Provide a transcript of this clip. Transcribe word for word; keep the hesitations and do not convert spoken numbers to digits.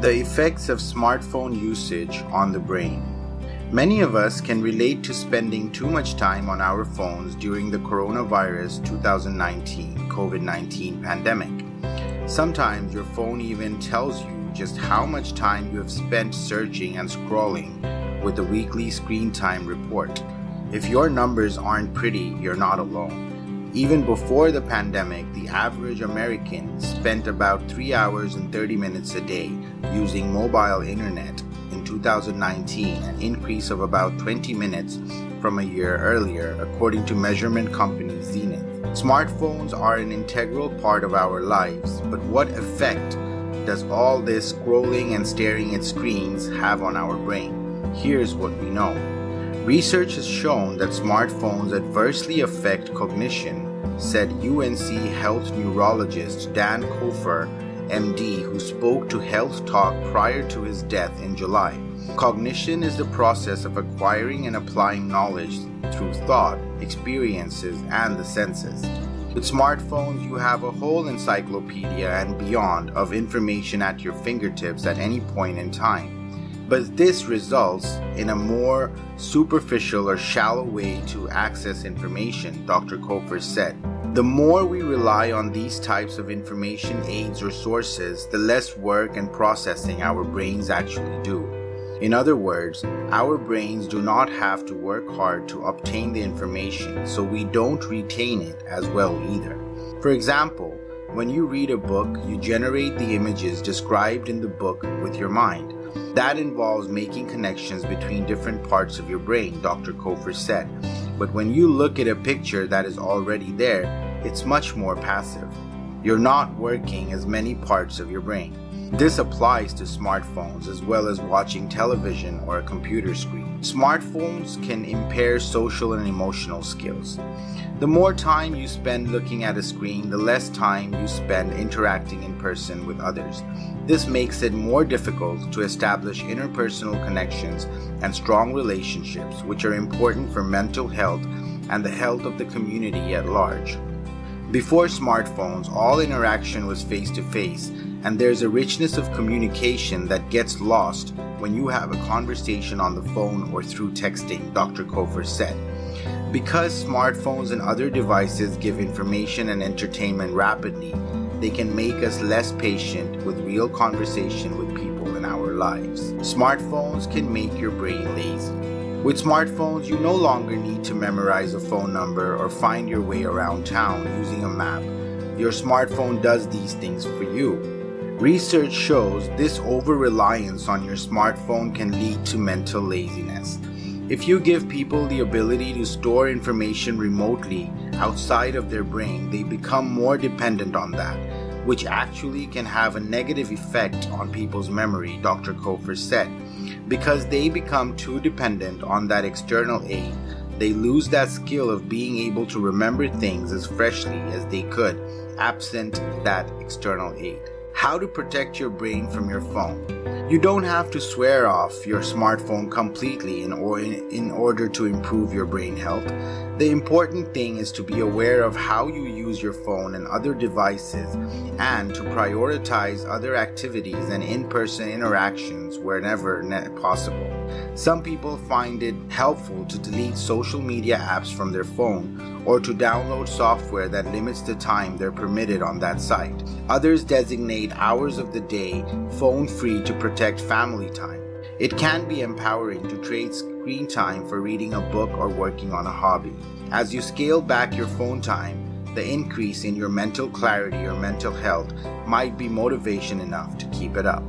The effects of smartphone usage on the brain. Many of us can relate to spending too much time on our phones during the coronavirus twenty nineteen COVID nineteen pandemic. Sometimes your phone even tells you just how much time you have spent searching and scrolling with the weekly screen time report. If your numbers aren't pretty, you're not alone. Even before the pandemic, the average American spent about three hours and thirty minutes a day using mobile internet. In two thousand nineteen, an increase of about twenty minutes from a year earlier, according to measurement company Zenith. Smartphones are an integral part of our lives, but what effect does all this scrolling and staring at screens have on our brain? Here's what we know. Research has shown that smartphones adversely affect cognition, said U N C Health neurologist Dan Kaufler, M D, who spoke to Health Talk prior to his death in July. Cognition is the process of acquiring and applying knowledge through thought, experiences, and the senses. With smartphones, you have a whole encyclopedia and beyond of information at your fingertips at any point in time. But this results in a more superficial or shallow way to access information, Doctor Kaufler said. The more we rely on these types of information aids or sources, the less work and processing our brains actually do. In other words, our brains do not have to work hard to obtain the information, so we don't retain it as well either. For example, when you read a book, you generate the images described in the book with your mind. That involves making connections between different parts of your brain, Doctor Kaufler said. But when you look at a picture that is already there, it's much more passive. You're not working as many parts of your brain. This applies to smartphones as well as watching television or a computer screen. Smartphones can impair social and emotional skills. The more time you spend looking at a screen, the less time you spend interacting in person with others. This makes it more difficult to establish interpersonal connections and strong relationships, which are important for mental health and the health of the community at large. Before smartphones, all interaction was face-to-face, and there's a richness of communication that gets lost when you have a conversation on the phone or through texting, Doctor Kaufler said. Because smartphones and other devices give information and entertainment rapidly, they can make us less patient with real conversation with people in our lives. Smartphones can make your brain lazy. With smartphones, you no longer need to memorize a phone number or find your way around town using a map. Your smartphone does these things for you. Research shows this over-reliance on your smartphone can lead to mental laziness. If you give people the ability to store information remotely outside of their brain, they become more dependent on that, which actually can have a negative effect on people's memory, Doctor Kaufler said. Because they become too dependent on that external aid, they lose that skill of being able to remember things as freshly as they could, absent that external aid. How to protect your brain from your phone. You don't have to swear off your smartphone completely in, or in, in order to improve your brain health. The important thing is to be aware of how you use your phone and other devices and to prioritize other activities and in-person interactions whenever possible. Some people find it helpful to delete social media apps from their phone or to download software that limits the time they're permitted on that site. Others designate hours of the day phone-free to protect family time. It can be empowering to trade screen time for reading a book or working on a hobby. As you scale back your phone time, the increase in your mental clarity or mental health might be motivation enough to keep it up.